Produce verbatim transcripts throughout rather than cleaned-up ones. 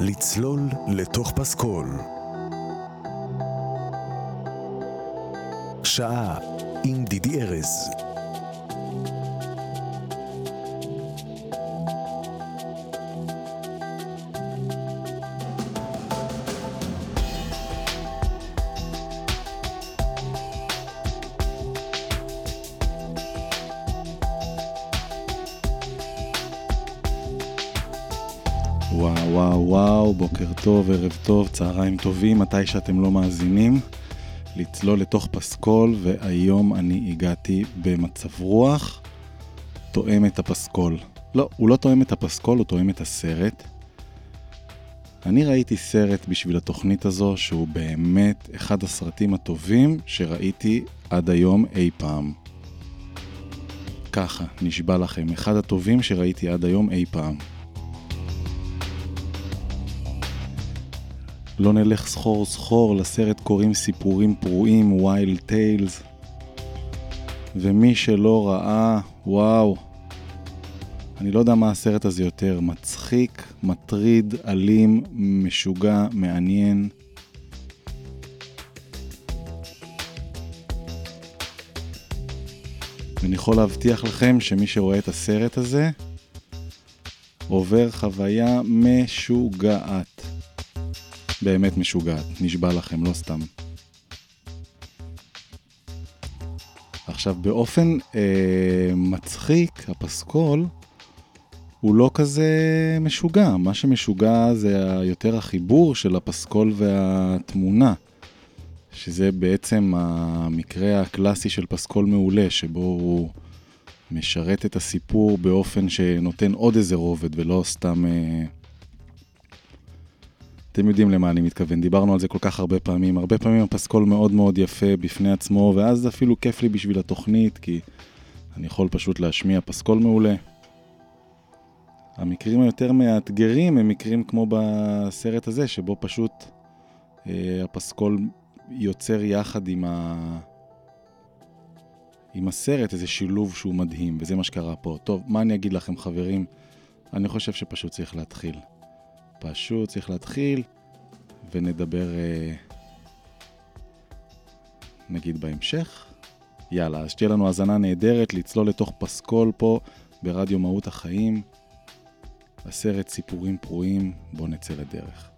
לצלול לתוך פסקול. שעה עם דידי ארז. וואו וואו וואו, בוקר טוב, ערב טוב, צהריים טובים, מתי שאתם לא מאזינים, לצלול לתוך פסקול, והיום אני הגעתי במצב רוח, תואם את הפסקול. לא, הוא לא תואם את הפסקול, הוא תואם את הסרט. אני ראיתי סרט בשביל התוכנית הזו, שהוא באמת אחד הסרטים הטובים שראיתי עד היום אי פעם. ככה, נשבע לכם, אחד הטובים שראיתי עד היום אי פעם. לא נלך סחור סחור, לסרט קוראים סיפורים פרועים, Wild Tales. ומי שלא ראה, וואו. אני לא יודע מה הסרט הזה יותר, מצחיק, מטריד, אלים, משוגע, מעניין. ואני יכול להבטיח לכם שמי שרואה את הסרט הזה, עובר חוויה משוגעת. באמת משוגעת, נשבע לכם, לא סתם. עכשיו, באופן אה, מצחיק, הפסקול הוא לא כזה משוגע. מה שמשוגע זה יותר החיבור של הפסקול והתמונה, שזה בעצם המקרה הקלאסי של פסקול מעולה, שבו הוא משרת את הסיפור באופן שנותן עוד איזה רובד ולא סתם... אה, אתם יודעים למה אני מתכוון, דיברנו על זה כל כך הרבה פעמים, הרבה פעמים הפסקול מאוד מאוד יפה בפני עצמו, ואז אפילו כיף לי בשביל התוכנית, כי אני יכול פשוט להשמיע פסקול מעולה. המקרים היותר מאתגרים הם מקרים כמו בסרט הזה, שבו פשוט אה, הפסקול יוצר יחד עם, ה... עם הסרט, איזה שילוב שהוא מדהים, וזה מה שקרה פה. טוב, מה אני אגיד לכם חברים? אני חושב שפשוט צריך להתחיל. פשוט צריך להתחיל ונדבר נגיד בהמשך. יאללה, אז שתהיה לנו האזנה נהדרת, לצלול לתוך פסקול פה ברדיו מהות החיים, הסרט סיפורים פרועים, בוא נצא לדרך.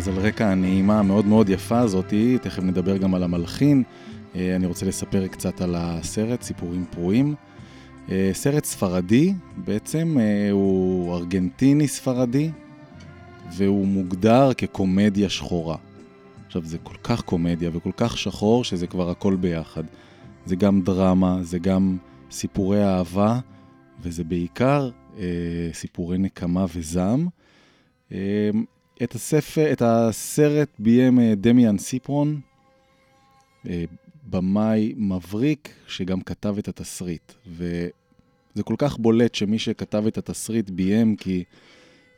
אז על רקע הנעימה מאוד מאוד יפה הזאתי, תכף נדבר גם על המלחין, אני רוצה לספר קצת על הסרט, סיפורים פרועים. סרט ספרדי, בעצם הוא ארגנטיני ספרדי, והוא מוגדר כקומדיה שחורה. עכשיו זה כל כך קומדיה וכל כך שחור שזה כבר הכל ביחד. זה גם דרמה, זה גם סיפורי אהבה, וזה בעיקר סיפורי נקמה וזעם. את הספר, את הסרט ביים דמיאן סיפרון, במאי מבריק, שגם כתב את התסריט. וזה כל כך בולט שמי שכתב את התסריט ביים, כי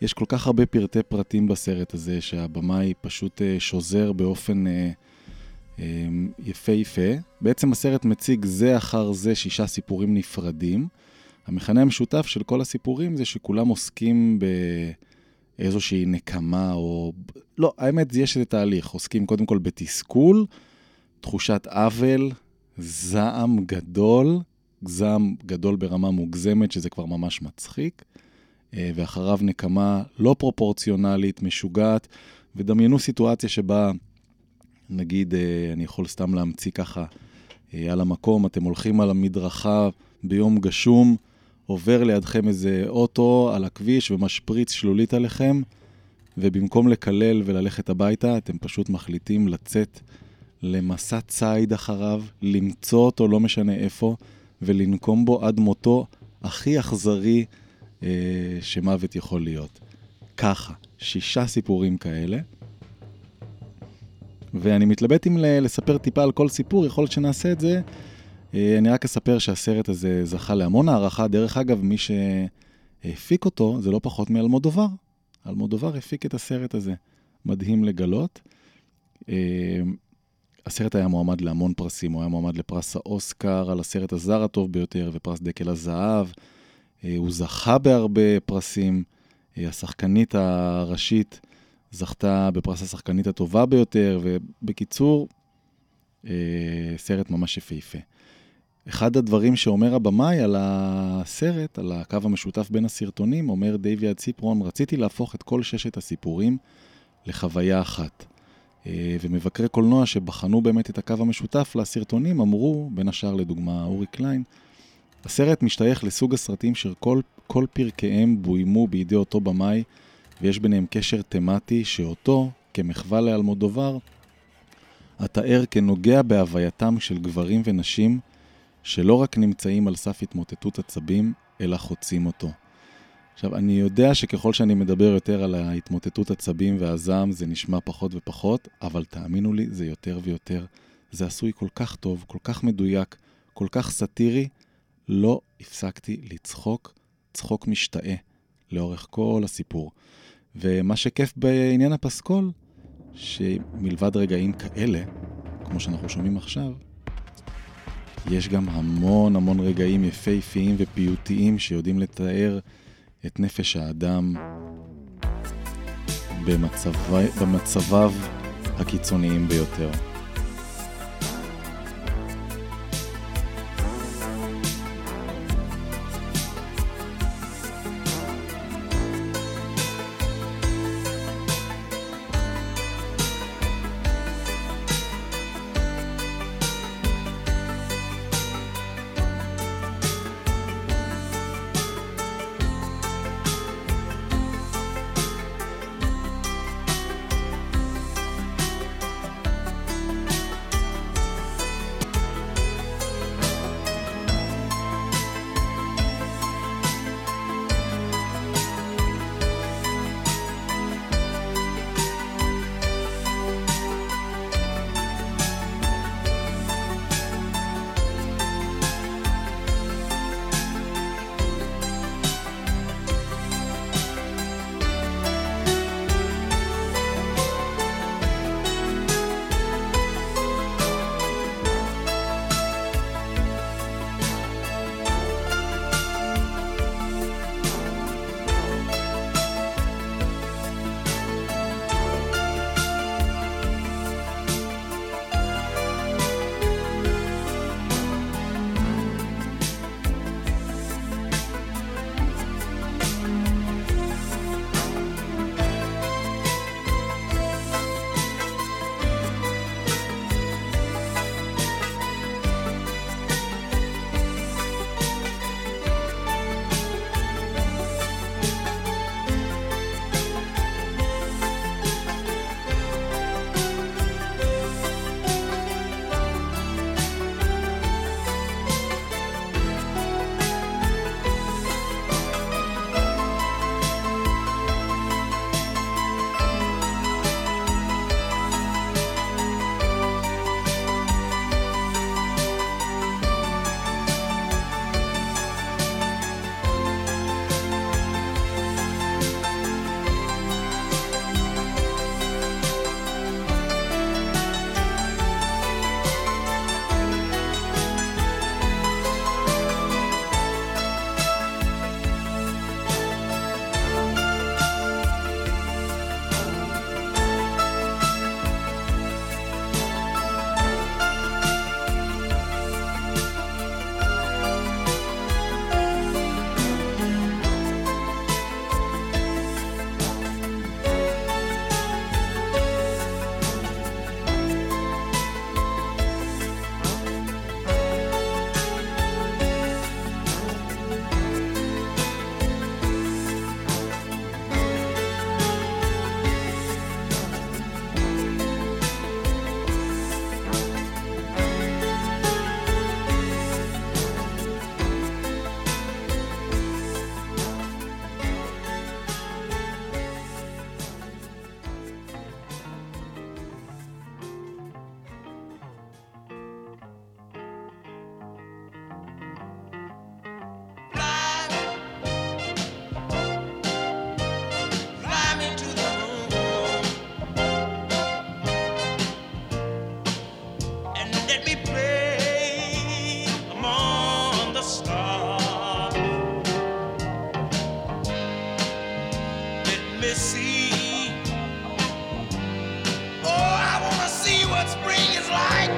יש כל כך הרבה פרטי פרטים בסרט הזה, שהבמאי פשוט שוזר באופן יפה יפה. בעצם הסרט מציג זה אחר זה שישה סיפורים נפרדים. המכנה המשותף של כל הסיפורים זה שכולם עוסקים ב... איזושהי נקמה או... לא, האמת יש את התהליך. עוסקים קודם כל בתסכול, תחושת עוול, זעם גדול, זעם גדול ברמה מוגזמת, שזה כבר ממש מצחיק, ואחריו נקמה לא פרופורציונלית, משוגעת, ודמיינו סיטואציה שבה, נגיד, אני יכול סתם להמציא ככה על המקום, אתם הולכים על המדרכה ביום גשום, עובר לידכם איזה אוטו על הכביש ומשפריץ שלולית עליכם, ובמקום לקלל וללכת הביתה, אתם פשוט מחליטים לצאת למסע צייד אחריו, למצוא אותו לא משנה איפה, ולנקום בו עד מותו הכי אכזרי אה, שמוות יכול להיות. ככה, שישה סיפורים כאלה. ואני מתלבט אם לספר טיפה על כל סיפור, יכול להיות שנעשה את זה, אני רק אספר שהסרט הזה זכה להמון הערכה. דרך אגב, מי שהפיק אותו, זה לא פחות מאלמודובר. אלמודובר הפיק את הסרט הזה. מדהים לגלות. הסרט היה מועמד להמון פרסים. הוא היה מועמד לפרס האוסקר, על הסרט הזר הטוב ביותר, ופרס דקל הזהב. הוא זכה בהרבה פרסים. השחקנית הראשית זכתה בפרס השחקנית הטובה ביותר, ובקיצור, סרט ממש יפהפה. אחד הדברים שאומר הבמאי על הסרט, על הקו המשותף בין הסרטונים, אומר דייוויד ציפרון, רציתי להפוך את כל ששת הסיפורים לחוויה אחת. ומבקרי קולנוע שבחנו באמת את הקו המשותף לסרטונים, אמרו, בין השאר לדוגמה אורי קליין, הסרט משתייך לסוג הסרטים שכל כל פרקיהם בוימו בידי אותו במאי, ויש ביניהם קשר תמטי שאותו, כמחווה לאלמודובר, התאר כנוגע בהווייתם של גברים ונשים, שלא רק נמצאים על סף התמוטטות עצבים, אלא חוצים אותו. עכשיו, אני יודע שככל שאני מדבר יותר על ההתמוטטות עצבים והזעם, זה נשמע פחות ופחות, אבל תאמינו לי, זה יותר ויותר. זה עשוי כל כך טוב, כל כך מדויק, כל כך סטירי. לא הפסקתי לצחוק, צחוק משתאה, לאורך כל הסיפור. ומה שכיף בעניין הפסקול, שמלבד רגעים כאלה, כמו שאנחנו שומעים עכשיו, יש גם המון המון רגעים יפהפיים ופיוטיים שיודעים לתאר את נפש האדם במצבי, במצביו הקיצוניים ביותר. me see. Oh, I wanna see what spring is like.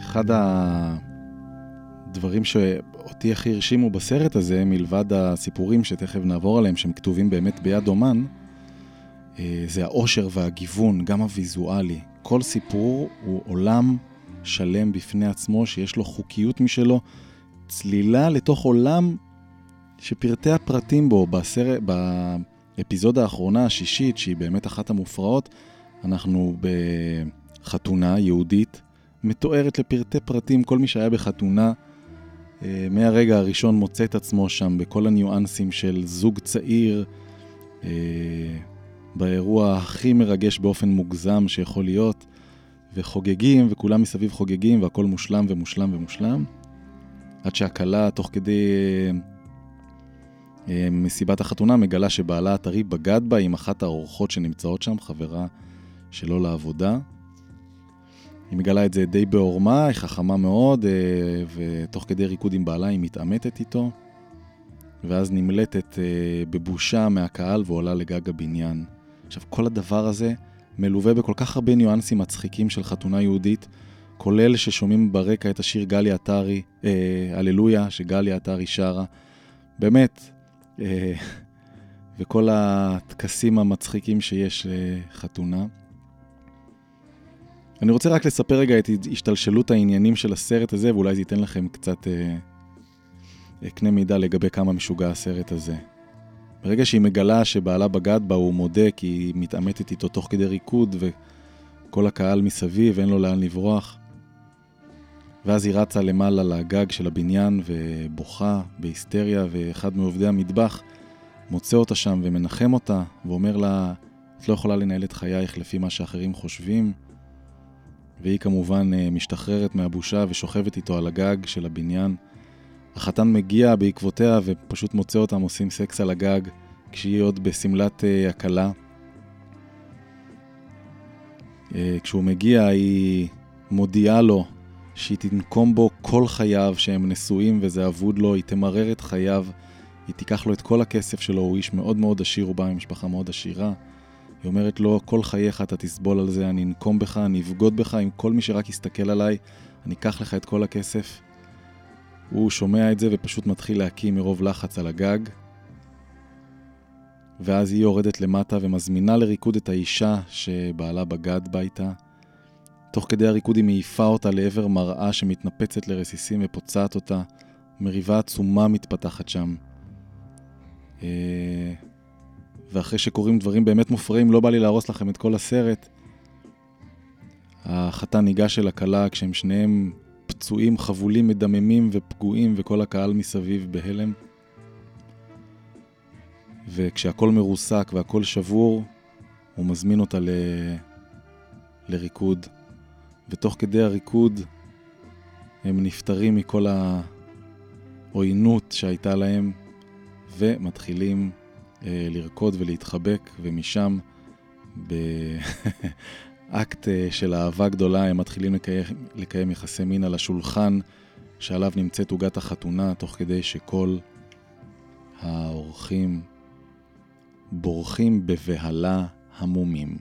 אחד הדברים שאותי הכי הרשימו בסרט הזה, מלבד הסיפורים שתכף נעבור עליהם, שהם כתובים באמת ביד אומן, זה האושר והגיוון, גם הוויזואלי. כל סיפור הוא עולם שלם בפני עצמו, שיש לו חוקיות משלו, צלילה לתוך עולם שפרטי הפרטים בו. בסרט, באפיזודה האחרונה, השישית, שהיא באמת אחת המופרעות, אנחנו בחתונה יהודית, מתוארת לפרטי פרטים, כל מי שהיה בחתונה מהרגע הראשון מוצא את עצמו שם, בכל הניואנסים של זוג צעיר, באירוע הכי מרגש באופן מוגזם שיכול להיות, וחוגגים, וכולם מסביב חוגגים, והכל מושלם ומושלם ומושלם, עד שהקלה תוך כדי מסיבת החתונה מגלה שבעלה הטרי בגד בה עם אחת האורחות שנמצאות שם, חברה שלא לעבודה, היא מגלה את זה די בעורמה, היא חכמה מאוד, ותוך כדי ריקוד עם בעלה היא מתעמתת איתו, ואז נמלטת בבושה מהקהל ועולה לגג הבניין. עכשיו, כל הדבר הזה מלווה בכל כך הרבה ניואנסים מצחיקים של חתונה יהודית, כולל ששומעים ברקע את השיר גלי עטרי, הללויה, שגלי עטרי שרה. באמת, וכל התקסים המצחיקים שיש לחתונה. אני רוצה רק לספר רגע את השתלשלות העניינים של הסרט הזה, ואולי זה ייתן לכם קצת אה, קנה מידע לגבי כמה משוגע הסרט הזה. ברגע שהיא מגלה שבעלה בגד בה, הוא מודה כי היא מתעמתת איתו תוך כדי ריקוד, וכל הקהל מסביב, אין לו לאן לברוח. ואז היא רצה למעלה לגג של הבניין, ובוכה בהיסטריה, ואחד מעובדי המטבח מוצא אותה שם ומנחם אותה, ואומר לה, את לא יכולה לנהל את חייך לפי מה שאחרים חושבים, והיא כמובן משתחררת מהבושה ושוכבת איתו על הגג של הבניין. החתן מגיע בעקבותיה ופשוט מוצא אותם עושים סקס על הגג, כשהיא עוד בסמלת הקלה. כשהוא מגיע היא מודיעה לו שהיא תנקום בו כל חייו, שהם נשואים וזה עבוד לו, היא תמרר את חייו, היא תיקח לו את כל הכסף שלו, הוא איש מאוד מאוד עשיר, הוא בא ממשפחה מאוד עשירה. היא אומרת לו, כל חייך אתה תסבול על זה, אני אנקום בך, אני אבגוד בך, עם כל מי שרק יסתכל עליי, אני אקח לך את כל הכסף. הוא שומע את זה ופשוט מתחיל להקים מרוב לחץ על הגג. ואז היא יורדת למטה ומזמינה לריקוד את האישה שבעלה בגד ביתה. תוך כדי הריקוד היא מעיפה אותה לעבר מראה שמתנפצת לרסיסים ופוצעת אותה. מריבה עצומה מתפתחת שם. אה... ואחרי שקוראים דברים באמת מופרעים, לא בא לי להרוס לכם את כל הסרט. החתן ניגש אל הקלה כשהם שניהם פצועים, חבולים, מדממים ופגועים, וכל הקהל מסביב בהלם. וכשהכל מרוסק והכל שבור, הוא מזמין אותה ל... לריקוד. ותוך כדי הריקוד הם נפטרים מכל העוינות שהייתה להם ומתחילים אה, לרקוד ולהתחבק, ומשם באקט של אהבה גדולה הם מתחילים לקיים, לקיים יחסי מין על השולחן שעליו נמצאת עוגת החתונה, תוך כדי שכל האורחים בורחים בבהלה המומים.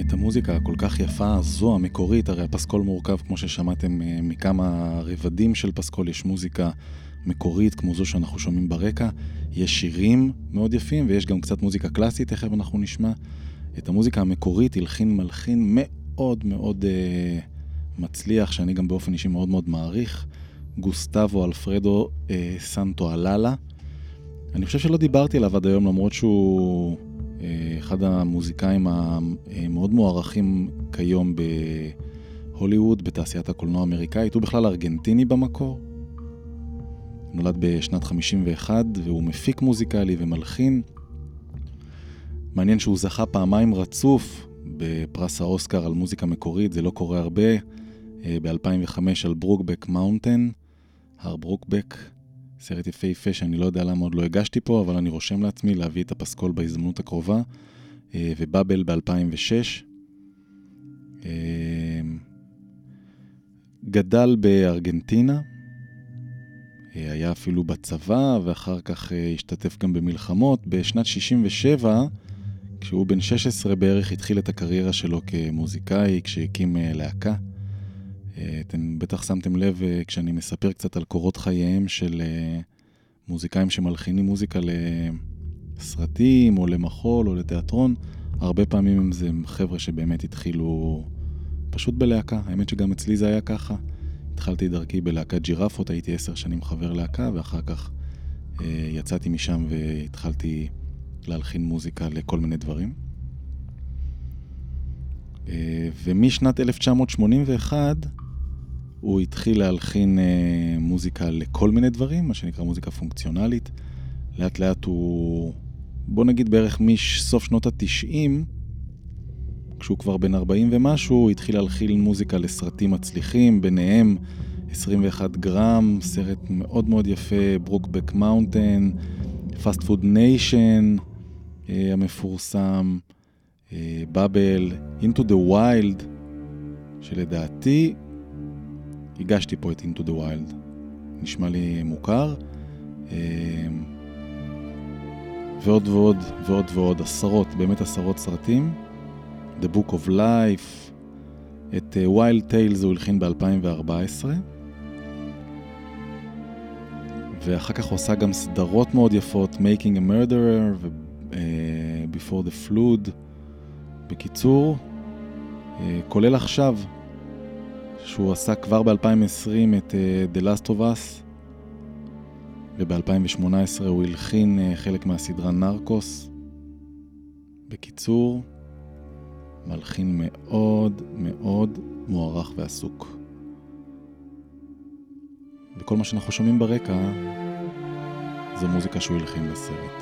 את המוזיקה הכל כך יפה הזו המקורית, הרי הפסקול מורכב כמו ששמעתם מכמה רבדים של פסקול, יש מוזיקה מקורית כמו זו שאנחנו שומעים ברקע, יש שירים מאוד יפים ויש גם קצת מוזיקה קלאסית, תכף אנחנו נשמע. את המוזיקה המקורית הלחין מלחין מאוד מאוד אה, מצליח, שאני גם באופן אישי מאוד מאוד מעריך, גוסטבו אלפרדו אה, סנטואללה. אני חושב שלא דיברתי עליו עד היום, למרות שהוא אה, אחד המוזיקאים המאוד מוערכים כיום בהוליווד, בתעשיית הקולנוע האמריקאית. הוא בכלל ארגנטיני במקור, נולד בשנת חמישים ואחת, והוא מפיק מוזיקלי ומלחין. מעניין שהוא זכה פעמיים רצוף בפרס האוסקר על מוזיקה מקורית, זה לא קורה הרבה, ב-אלפיים וחמש על ברוקבק מאונטן, הר ברוקבק, סרט יפהפה שאני לא יודע למה עוד לא הגשתי פה, אבל אני רושם לעצמי להביא את הפסקול בהזדמנות הקרובה, ובאבל ב-אלפיים ושש. גדל בארגנטינה, היה אפילו בצבא, ואחר כך השתתף גם במלחמות. בשנת שישים ושבע, כשהוא בן שש עשרה בערך, התחיל את הקריירה שלו כמוזיקאי, כשהקים להקה. אתם בטח שמתם לב, כשאני מספר קצת על קורות חייהם של מוזיקאים שמלחינים מוזיקה לסרטים, או למחול, או לתיאטרון, הרבה פעמים הם זה חבר'ה שבאמת התחילו פשוט בלהקה. האמת שגם אצלי זה היה ככה. התחלתי דרכי בלהקת ג'ירפות, הייתי עשר שנים חבר להקה, ואחר כך אה, יצאתי משם והתחלתי להלחין מוזיקה לכל מיני דברים. אה, ומשנת אלף תשע מאות שמונים ואחת הוא התחיל להלחין אה, מוזיקה לכל מיני דברים, מה שנקרא מוזיקה פונקציונלית. לאט לאט הוא, בוא נגיד בערך מסוף שנות התשעים, כשהוא כבר בן ארבעים ומשהו, הוא התחיל להלחין מוזיקה לסרטים מצליחים, ביניהם עשרים ואחד גרם, סרט מאוד מאוד יפה, ברוקבק מאונטן, פאסט פוד ניישן המפורסם, באבל, Into the Wild, שלדעתי הגשתי פה את Into the Wild, נשמע לי מוכר, ועוד ועוד ועוד ועוד, עשרות, באמת עשרות סרטים, The Book of Life, את Wild Tales הוא הלחין ב-אלפיים וארבע עשרה, ואחר כך הוא עשה גם סדרות מאוד יפות, Making a Murderer ו- uh, Before the Flood, בקיצור, uh, כולל עכשיו, שהוא עשה כבר ב-אלפיים ועשרים את uh, The Last of Us, וב-אלפיים ושמונה עשרה הוא הלחין uh, חלק מהסדרה נרקוס, בקיצור, מלחין מאוד מאוד מוערך ועסוק. וכל מה שאנחנו שומעים ברקע זו מוזיקה שהוא הלחין לסרט.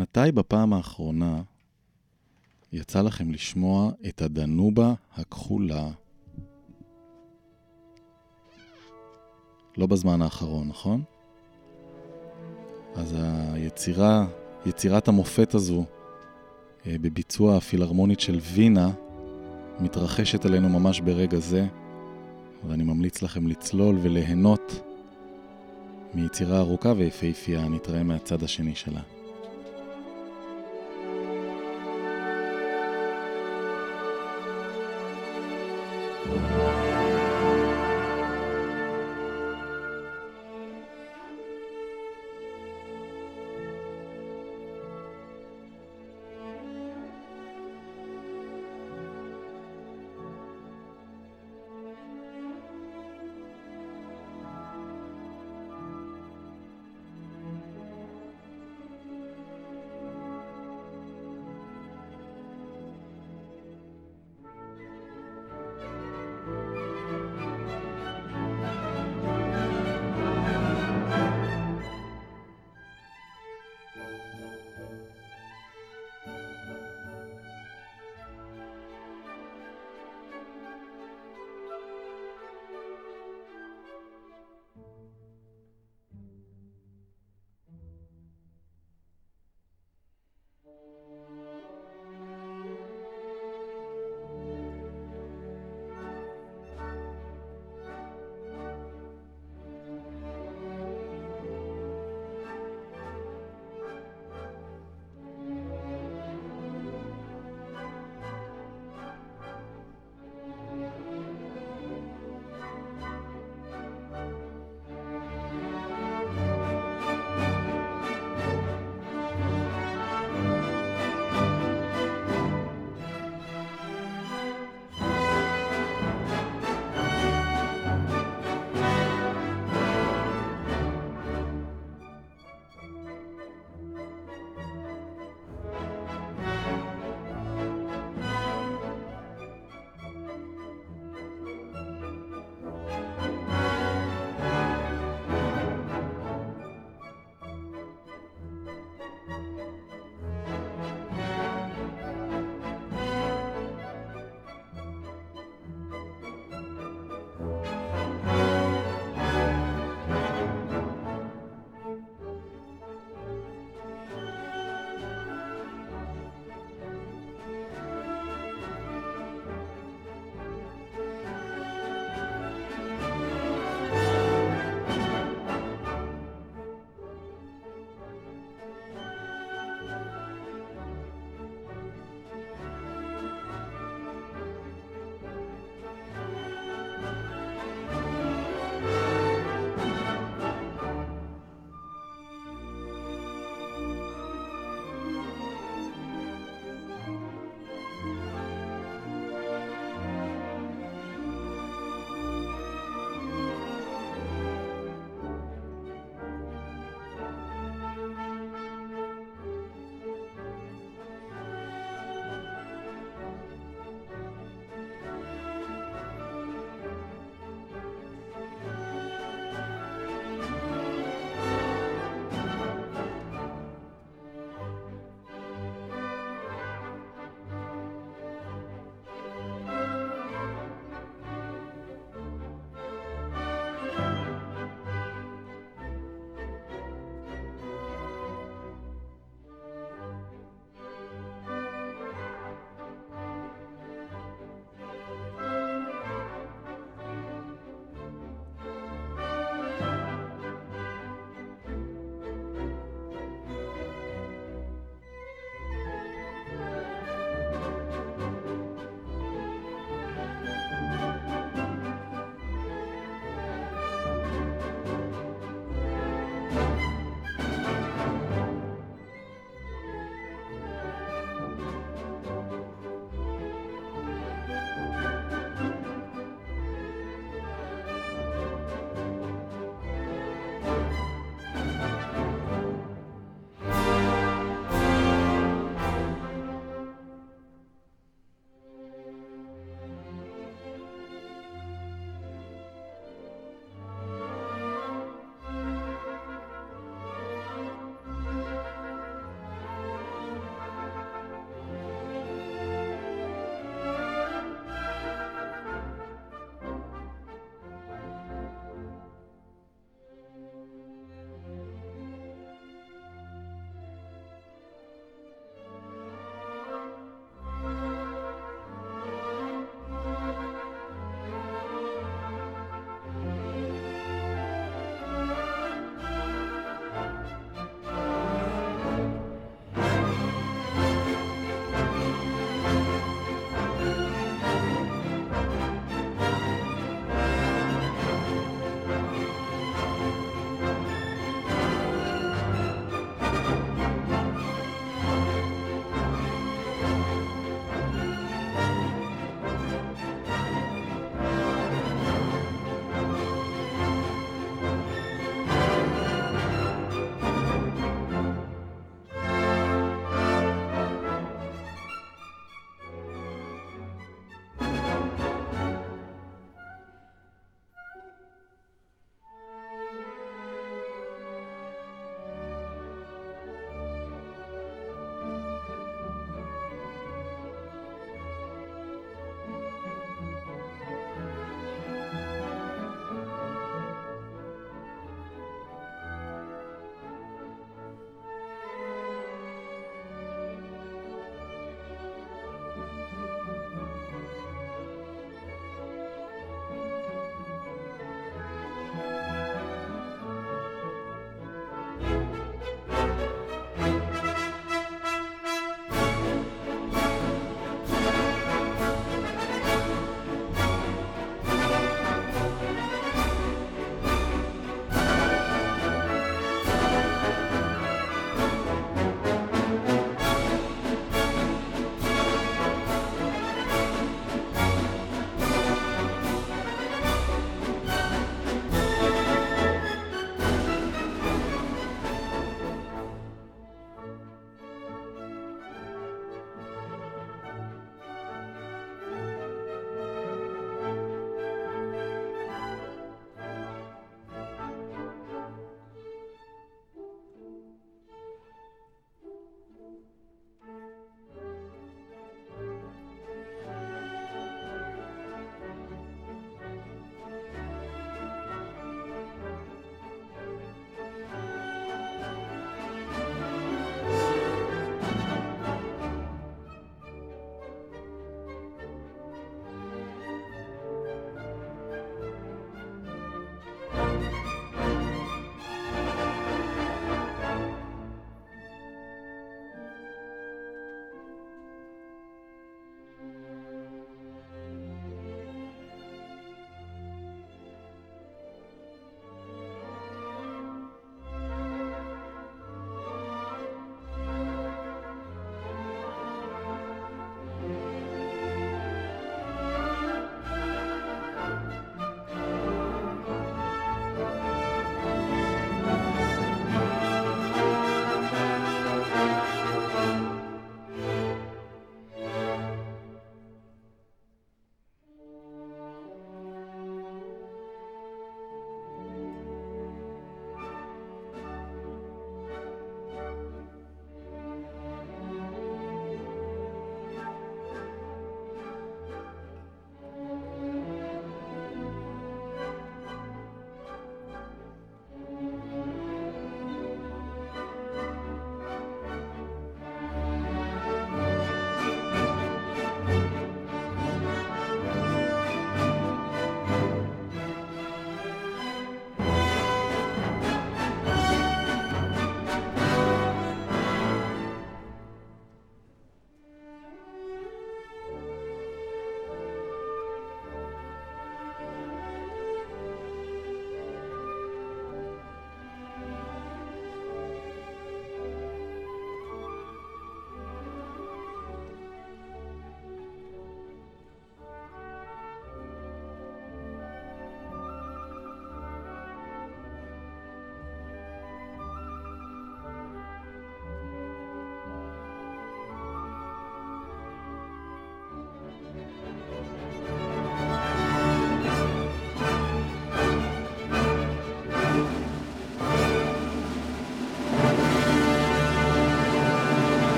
מתי בפעם האחרונה יצא לכם לשמוע את הדנובה הכחולה? לא בזמן האחרון, נכון? אז היצירה, יצירת המופת הזו בביצוע הפילהרמונית של וינה מתרחשת עלינו ממש ברגע זה, ואני ממליץ לכם לצלול וליהנות מיצירה ארוכה ויפהפייה. נתראה מהצד השני שלה.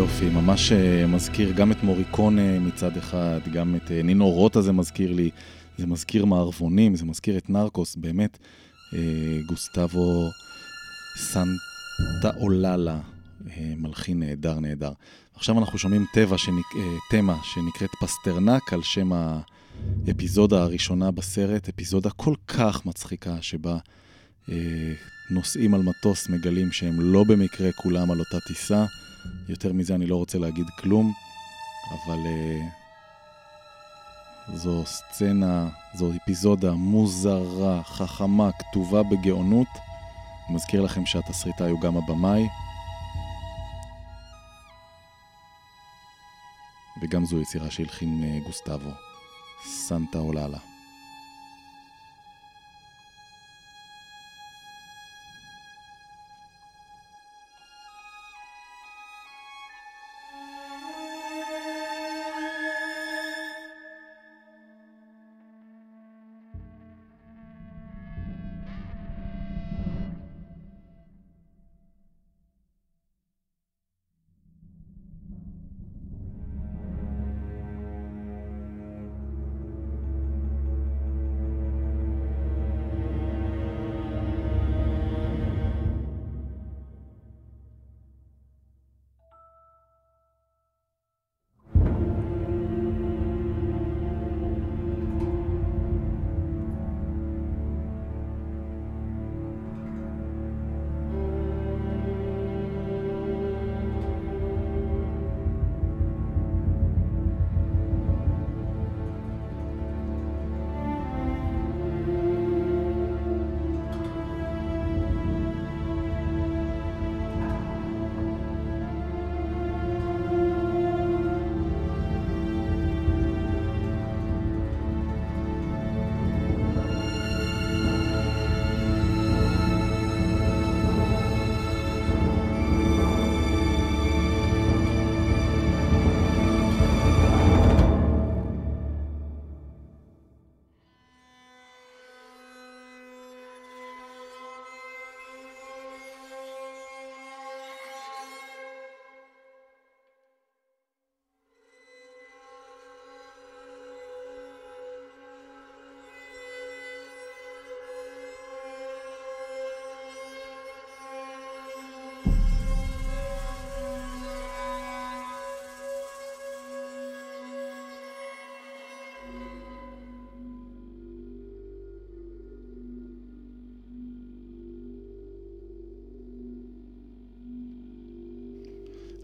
יופי, ממש מזכיר גם את מוריקונה מצד אחד, גם את נינו רוטה זה מזכיר לי, זה מזכיר מערבונים, זה מזכיר את נרקוס, באמת גוסטבו סנטאוללה, מלחין נהדר נהדר. עכשיו אנחנו שומעים טבע שנק... תמה שנקראת פסטרנק על שם האפיזודה הראשונה בסרט, אפיזודה כל כך מצחיקה שבה נוסעים על מטוס מגלים שהם לא במקרה כולם על אותה טיסה, יותר מזה אני לא רוצה להגיד כלום, אבל uh, זו סצנה, זו אפיזודה מוזרה, חכמה, כתובה בגאונות. אני מזכיר לכם שהתסריטאי הוא גם הבמאי וגם זו יצירה שהלחין גוסטבו סנטאוללה.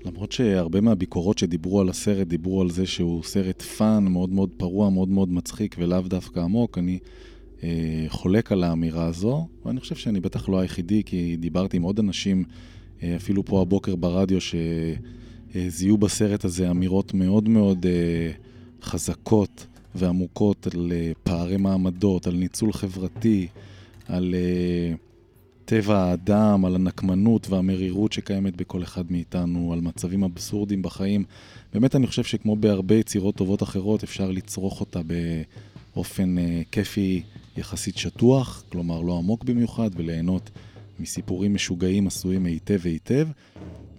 למרות שהרבה מהביקורות שדיברו על הסרט דיברו על זה שהוא סרט פאן, מאוד מאוד פרוע, מאוד מאוד מצחיק ולאו דווקא עמוק, אני אה, חולק על האמירה הזו, ואני חושב שאני בטח לא היחידי, כי דיברתי עם עוד אנשים, אה, אפילו פה הבוקר ברדיו, שזיהו בסרט הזה אמירות מאוד מאוד אה, חזקות ועמוקות על אה, פערי מעמדות, על ניצול חברתי, על... אה, טבע האדם, על הנקמנות והמרירות שקיימת בכל אחד מאיתנו, על מצבים אבסורדים בחיים. באמת אני חושב שכמו בהרבה יצירות טובות אחרות, אפשר לצרוך אותה באופן uh, כיפי יחסית שטוח, כלומר לא עמוק במיוחד, וליהנות מסיפורים משוגעים עשויים היטב והיטב.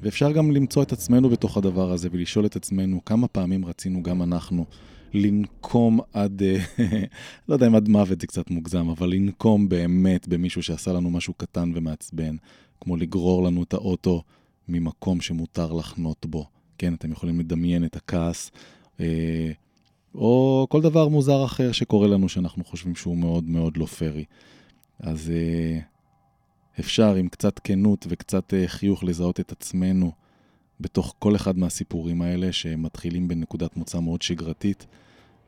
ואפשר גם למצוא את עצמנו בתוך הדבר הזה, ולשאול את עצמנו כמה פעמים רצינו גם אנחנו לנקום עד, לא יודע אם עד מוות זה קצת מוגזם, אבל לנקום באמת במישהו שעשה לנו משהו קטן ומעצבן, כמו לגרור לנו את האוטו ממקום שמותר לחנות בו. כן, אתם יכולים לדמיין את הכעס, אה, או כל דבר מוזר אחר שקורה לנו שאנחנו חושבים שהוא מאוד מאוד לא פרי. אז אה, אפשר עם קצת כנות וקצת אה, חיוך לזהות את עצמנו, בתוך כל אחד מהסיפורים האלה שמתחילים בנקודת מוצא מאוד שגרתית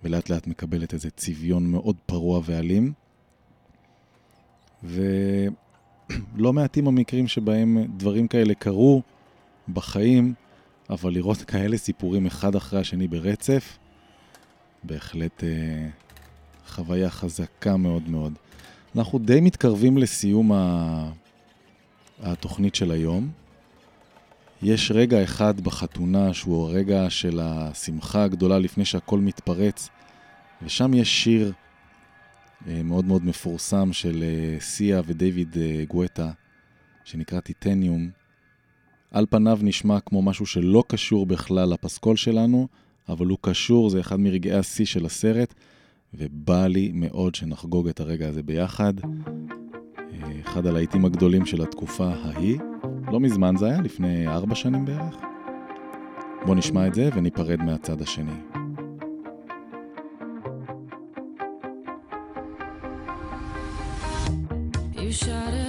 ולאט לאט מקבלת איזה צביון מאוד פרוע ואלים. ולא מעטים המקרים שבהם דברים כאלה קרו בחיים, אבל לראות כאלה סיפורים אחד אחרי השני ברצף, בהחלט אה, חוויה חזקה מאוד מאוד. אנחנו די מתקרבים לסיום ה... התוכנית של היום. יש רגע אחד בחתונה שהוא הרגע של השמחה הגדולה לפני שהכל מתפרץ, ושם יש שיר מאוד מאוד מפורסם של סיה ודייוויד גואטה שנקרא טיטניום, על פניו נשמע כמו משהו שלא קשור בכלל לפסקול שלנו, אבל הוא קשור, זה אחד מרגעי השיא של הסרט, ובא לי מאוד שנחגוג את הרגע הזה ביחד. אחד הלהיטים הגדולים של התקופה ההיא, לא מזמן זה היה, לפני ארבע שנים בערך. בוא נשמע את זה וניפרד מהצד השני. You shot it.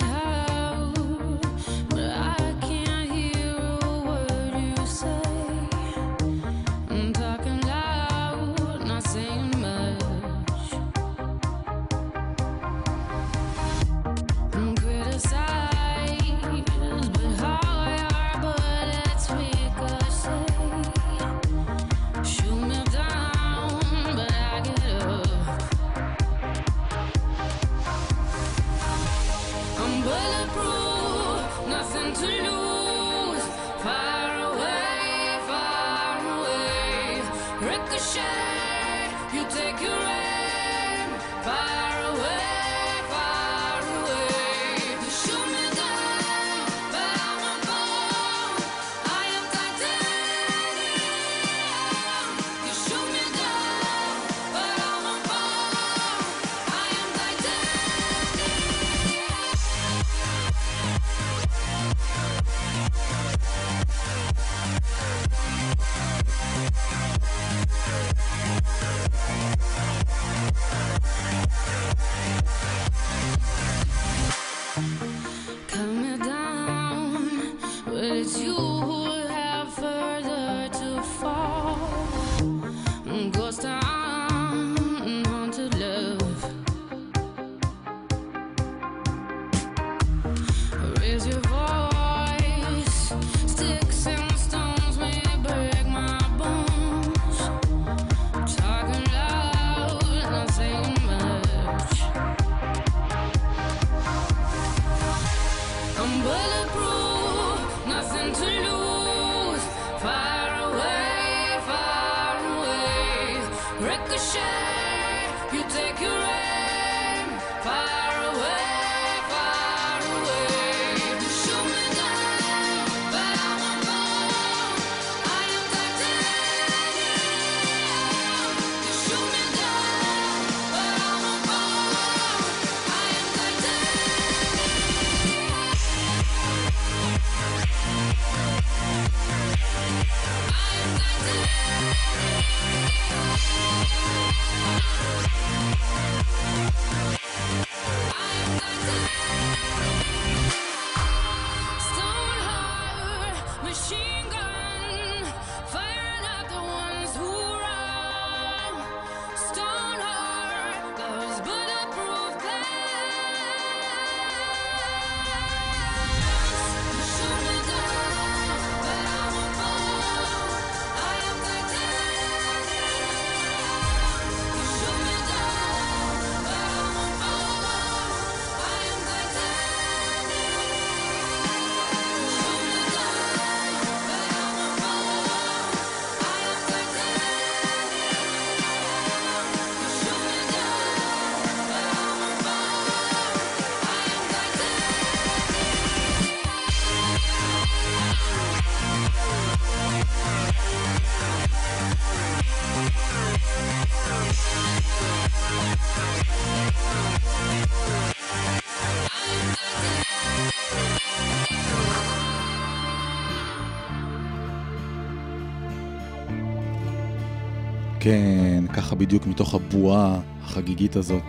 כן, ככה בדיוק מתוך הבועה החגיגית הזאת.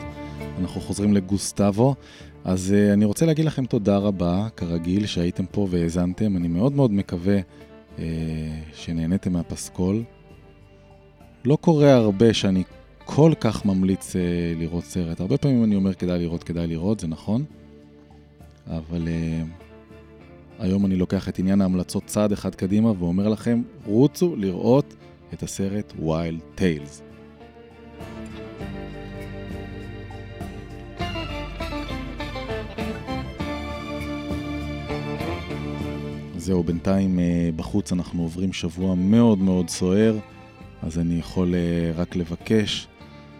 אנחנו חוזרים לגוסטבו. אז uh, אני רוצה להגיד לכם תודה רבה, כרגיל, שהייתם פה והזנתם. אני מאוד מאוד מקווה uh, שנהניתם מהפסקול. לא קורה הרבה שאני כל כך ממליץ uh, לראות סרט. הרבה פעמים אני אומר כדאי לראות, כדאי לראות, זה נכון. אבל uh, היום אני לוקח את עניין ההמלצות צעד אחד קדימה ואומר לכם, רוצו לראות את הסרט Wild Tales. זהו, בינתיים בחוץ אנחנו עוברים שבוע מאוד מאוד סוער, אז אני יכול רק לבקש,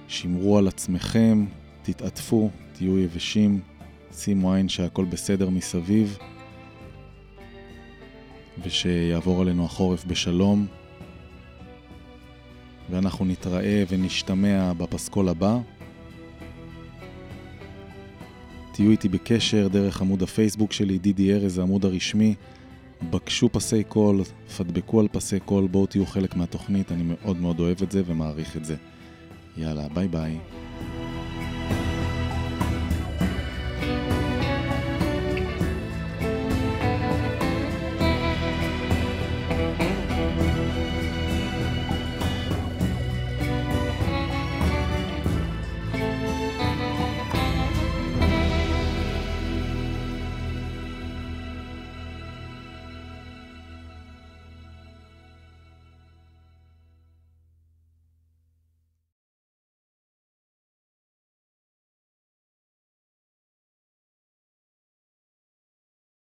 שמרו על עצמכם, תתעטפו, תהיו יבשים, שימו עין שהכל בסדר מסביב. ושיעבור עלינו החורף בשלום, ואנחנו נתראה ונשתמע בפסקול הבא. תהיו איתי בקשר דרך עמוד הפייסבוק שלי, דידי ארז, העמוד הרשמי. בקשו פסי קול, פדבקו על פסי קול, בואו תהיו חלק מהתוכנית, אני מאוד מאוד אוהב את זה ומעריך את זה. יאללה, ביי ביי.